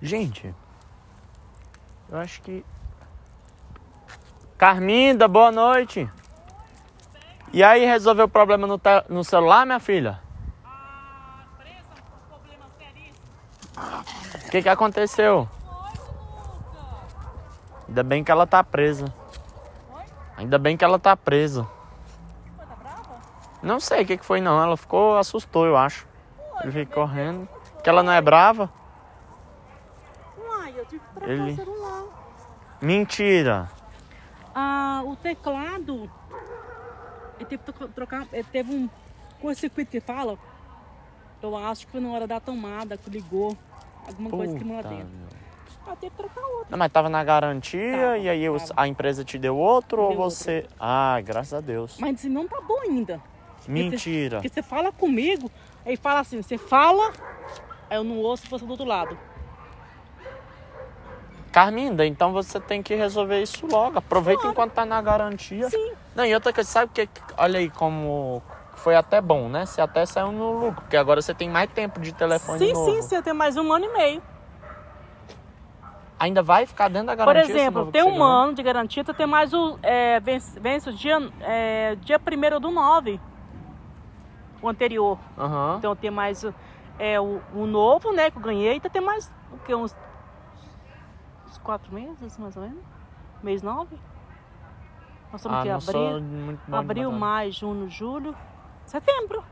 Gente, eu acho que... Carminda, boa noite. E aí, resolveu o problema no celular, minha filha? A empresa com problema seríssimo. O que aconteceu? Ainda bem que ela tá presa. Oi? Ainda bem que ela tá presa. Ela tá brava? Não sei o que foi, não. Ela ficou, assustou, eu acho. Ele veio correndo. Que ela não é brava? Uai, eu tive que tratar o celular. Mentira. Ah, o teclado... Ele teve que trocar... Ele teve um curto-circuito que fala. Eu acho que na hora da tomada que ligou. Alguma coisa que não atende. Ah, teve que trocar outro. Não, mas tava na garantia e aí a empresa te deu outro ou você... Outro. Ah, graças a Deus. Mas assim, não tá bom ainda. Mentira. Porque você fala comigo, aí fala assim, você fala, aí eu não ouço você do outro lado. Carminda, então você tem que resolver isso logo. Aproveita enquanto tá na garantia. Sim. Não, e outra coisa, sabe que... Olha aí como... Foi até bom, né? Você até saiu no lucro, porque agora você tem mais tempo de telefone novo. Sim, você tem mais um ano e meio. Ainda vai ficar dentro da garantia? Por exemplo, tem um ano de garantia, tu tem mais o... vence o dia 1º do 9. O anterior. Uhum. Então tem mais o novo, né? Que eu ganhei. Então tem mais o que? Uns 4 meses, mais ou menos? Mês 9? Nós estamos aqui abril, maio, junho, julho, setembro.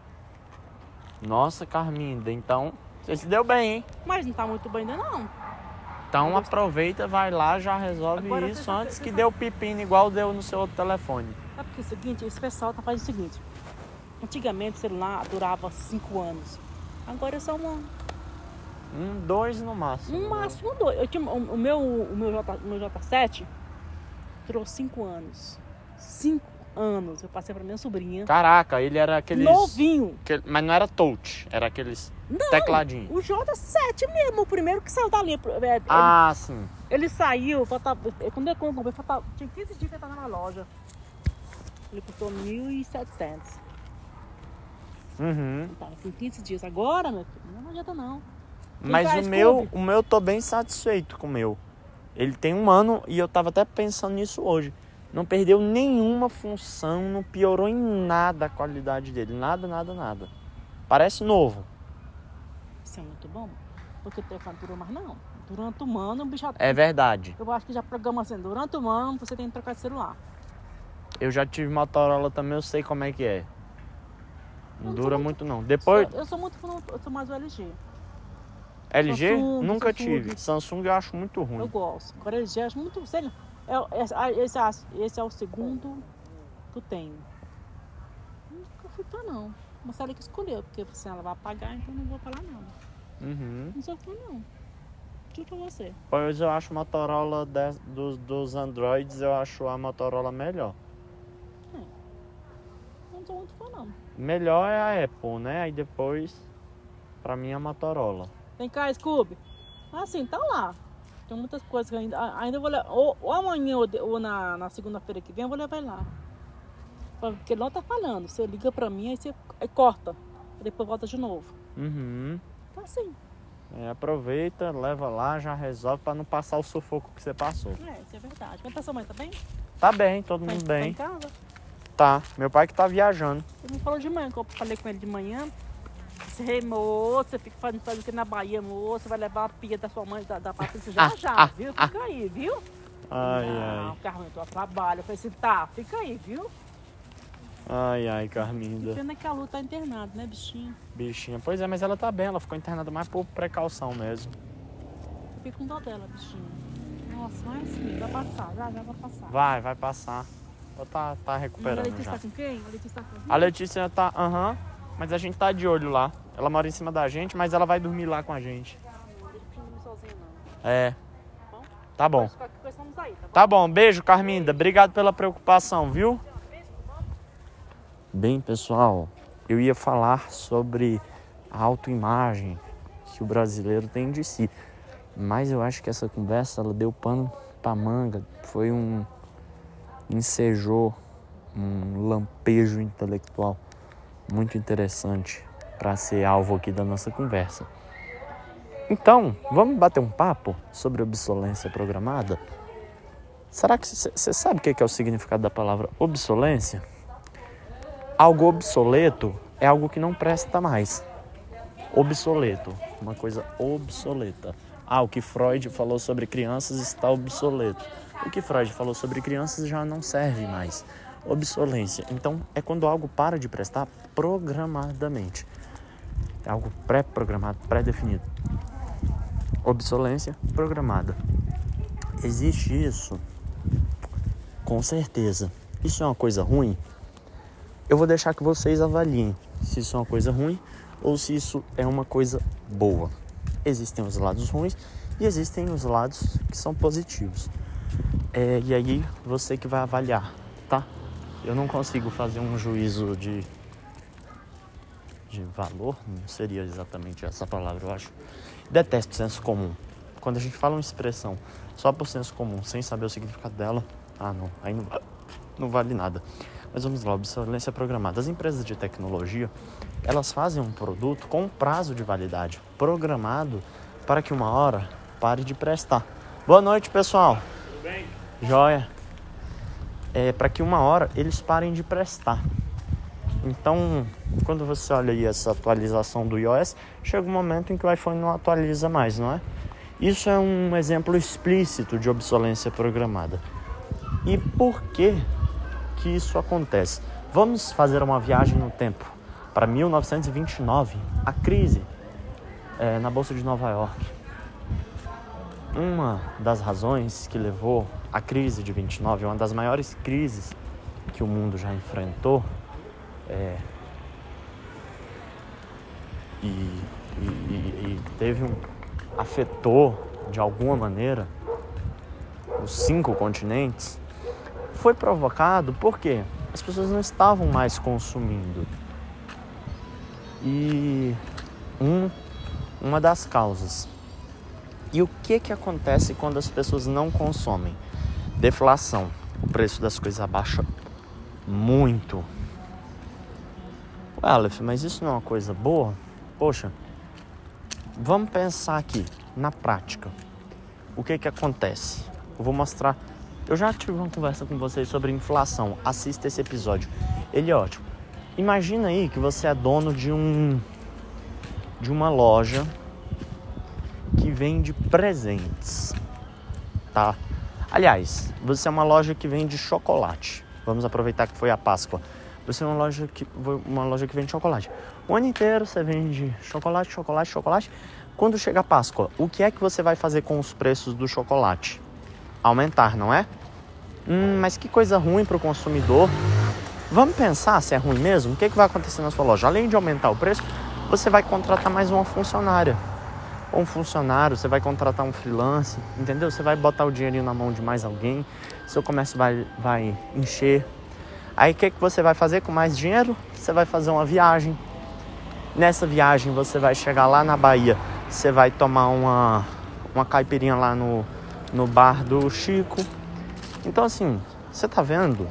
Nossa, Carminda, então você se deu bem, hein? Mas não tá muito bem ainda, não. Então aproveita, vai lá, já resolve agora, isso antes que dê o pepino igual deu no seu outro telefone. É porque é o seguinte, esse pessoal tá fazendo o seguinte. Antigamente o celular durava 5 anos. Agora é só um ano. 2 no máximo. No máximo 2. Eu tinha, o meu J7 durou 5 anos. 5 anos. Eu passei pra minha sobrinha. Caraca, ele era aqueles... Novinho. Mas não era touch, era aqueles tecladinhos. O J7 mesmo, o primeiro que saiu dali. Sim. Ele saiu, quando eu comprei, tinha 15 dias que ele tava na loja. Ele custou 1.700. Uhum. Então, tem 15 dias agora, meu filho, não adianta não. Mas o meu tô bem satisfeito com o meu. Ele tem 1 ano e eu tava até pensando nisso hoje. Não perdeu nenhuma função, não piorou em nada a qualidade dele. Nada, nada, nada. Parece novo. Isso é muito bom. Porque o telefone durou mais não. Durante 1 ano o bicho já... É verdade. Eu acho que já programa assim, durante 1 ano você tem que trocar de celular. Eu já tive Motorola também, eu sei como é que é. Não dura muito não. Depois... Eu sou mais o LG. LG? Samsung, nunca tive. Samsung eu acho muito ruim. Eu gosto. Agora LG eu acho muito... Sei lá. Esse é o segundo que eu tenho. Nunca fui pra não. A Marcela que escolheu, porque se ela vai pagar, então não vou falar não. Uhum. Não sou fã não. Tudo pra você. Pois eu acho Motorola dos Androids, eu acho a Motorola melhor. Não sou muito fã não. Melhor é a Apple, né? Aí depois, pra mim, é a Motorola. Vem cá, Scooby. Assim, tá lá. Tem muitas coisas que ainda eu vou levar. Ou amanhã ou na segunda-feira que vem eu vou levar ele lá. Porque ele não tá falando. Você liga pra mim, aí você corta. Depois volta de novo. Uhum. Tá assim. É, aproveita, leva lá, já resolve pra não passar o sufoco que você passou. É, isso é verdade. Como tá sua mãe? Tá bem? Tá bem, todo mundo bem. Tá em casa? Tá. Meu pai que tá viajando. Ele me falou de manhã, que eu falei com ele de manhã. Você, moço, você fica fazendo aqui na Bahia, moço, você vai levar a pia da sua mãe, da Patrícia, já, viu? Fica aí, viu? Ai, ai. Carminda, eu trabalho. Eu falei assim, tá, fica aí, viu? Ai, ai, Carminda. Que pena que a Lu tá internada, né, bichinha? Bichinha, pois é, mas ela tá bem, ela ficou internada mais por precaução mesmo. Fica com dó dela, bichinha. Nossa, mas sim, vai passar, já vai passar. Vai passar. Ela tá recuperando. Mas a Letícia já. Tá com quem? A Letícia tá com quem? A Letícia tá, mas a gente tá de olho lá. Ela mora em cima da gente, mas ela vai dormir lá com a gente. É. Tá bom. Tá bom. Beijo, Carminda. Obrigado pela preocupação, viu? Bem, pessoal, eu ia falar sobre a autoimagem que o brasileiro tem de si. Mas eu acho que essa conversa, ela deu pano pra manga. Foi ensejou um lampejo intelectual muito interessante para ser alvo aqui da nossa conversa. Então, vamos bater um papo sobre obsolescência programada? Será que você sabe o que é o significado da palavra obsolescência? Algo obsoleto é algo que não presta mais. Obsoleto, uma coisa obsoleta. Ah, o que Freud falou sobre crianças está obsoleto. O que Freud falou sobre crianças já não serve mais. Obsolescência, então, é quando algo para de prestar programadamente. É algo pré-programado, pré-definido. Obsolescência programada. Existe isso? Com certeza. Isso é uma coisa ruim? Eu vou deixar que vocês avaliem se isso é uma coisa ruim ou se isso é uma coisa boa. Existem os lados ruins e existem os lados que são positivos. E aí você que vai avaliar, tá? Eu não consigo fazer um juízo de valor, não seria exatamente essa palavra, eu acho. Detesto senso comum. Quando a gente fala uma expressão só por senso comum, sem saber o significado dela, ah, não, aí não vale nada. Mas vamos lá, obsolescência programada. As empresas de tecnologia, elas fazem um produto com prazo de validade programado para que uma hora pare de prestar. Boa noite, pessoal. Tudo bem? Joia. Para que uma hora eles parem de prestar. Então, quando você olha aí essa atualização do iOS, chega um momento em que o iPhone não atualiza mais, não é? Isso é um exemplo explícito de obsolescência programada. E por que isso acontece? Vamos fazer uma viagem no tempo para 1929, a crise na Bolsa de Nova York. Uma das razões que levou à crise de 29, uma das maiores crises que o mundo já enfrentou, e teve afetou de alguma maneira os 5 continentes, foi provocado porque as pessoas não estavam mais consumindo. E uma das causas. E o que acontece quando as pessoas não consomem? Deflação. O preço das coisas abaixa muito. Aleph, mas isso não é uma coisa boa? Poxa, vamos pensar aqui, na prática. O que acontece? Eu vou mostrar. Eu já tive uma conversa com vocês sobre inflação. Assista esse episódio. Ele é ótimo. Imagina aí que você é dono de uma loja que vende presentes, tá? Aliás, você é uma loja que vende chocolate. Vamos aproveitar que foi a Páscoa. Você é uma loja que vende chocolate. O ano inteiro você vende chocolate, chocolate, chocolate. Quando chega a Páscoa, o que é que você vai fazer com os preços do chocolate? Aumentar, não é? Mas que coisa ruim para o consumidor. Vamos pensar se é ruim mesmo? O que vai acontecer na sua loja? Além de aumentar o preço, você vai contratar mais uma funcionária. Ou um funcionário, você vai contratar um freelancer, entendeu? Você vai botar o dinheirinho na mão de mais alguém. Seu comércio vai encher. Aí o que você vai fazer com mais dinheiro? Você vai fazer uma viagem. Nessa viagem você vai chegar lá na Bahia. Você vai tomar uma caipirinha lá no bar do Chico. Então assim, você tá vendo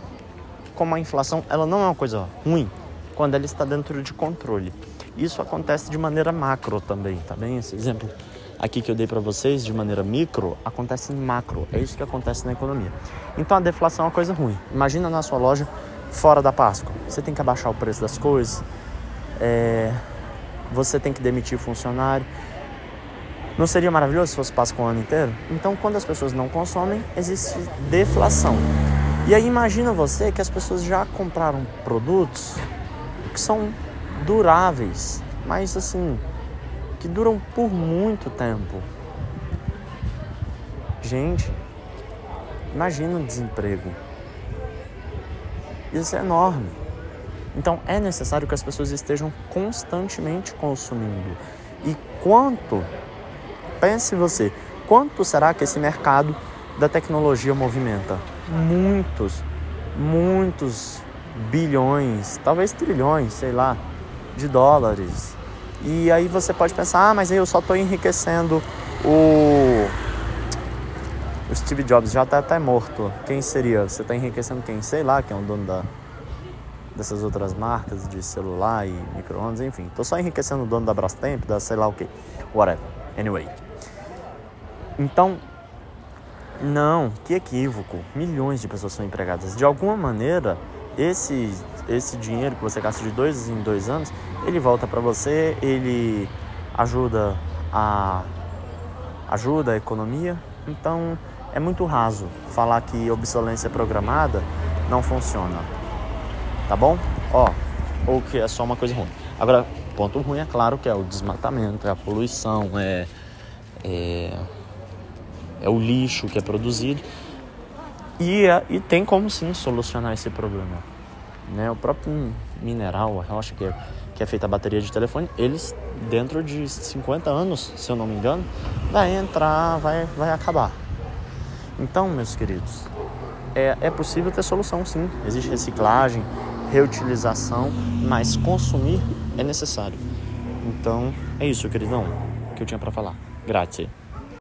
como a inflação, ela não é uma coisa ruim quando ela está dentro de controle. Isso acontece de maneira macro também, tá bem? Esse exemplo aqui que eu dei para vocês de maneira micro, acontece em macro. É isso que acontece na economia. Então a deflação é uma coisa ruim. Imagina na sua loja fora da Páscoa. Você tem que abaixar o preço das coisas, você tem que demitir funcionário. Não seria maravilhoso se fosse Páscoa o ano inteiro? Então, quando as pessoas não consomem, existe deflação. E aí imagina você que as pessoas já compraram produtos que são duráveis, mas assim, que duram por muito tempo. Gente, imagina o desemprego. Isso é enorme. Então, é necessário que as pessoas estejam constantemente consumindo. E quanto, pense você, quanto será que esse mercado da tecnologia movimenta? Muitos, muitos bilhões, talvez trilhões, sei lá, de dólares. E aí você pode pensar, mas aí eu só estou enriquecendo o Steve Jobs, já está até morto. Quem seria? Você está enriquecendo quem? Sei lá, quem é o dono dessas outras marcas de celular e micro-ondas, enfim. Tô só enriquecendo o dono da Brastemp, da sei lá o que, whatever. Anyway. Então, não, que equívoco. Milhões de pessoas são empregadas. De alguma maneira, esse dinheiro que você gasta de 2 em 2 anos, ele volta para você, ele ajuda a economia. Então, é muito raso falar que obsolescência programada não funciona. Tá bom? Ó, ou que é só uma coisa ruim. Agora, ponto ruim é claro que é o desmatamento, é a poluição, é o lixo que é produzido. E tem como sim solucionar esse problema. Né? O próprio mineral, a rocha que é feita a bateria de telefone, eles dentro de 50 anos, se eu não me engano, vai acabar. Então, meus queridos, é possível ter solução sim. Existe reciclagem, reutilização, mas consumir é necessário. Então, é isso, queridão, que eu tinha para falar. Grazie.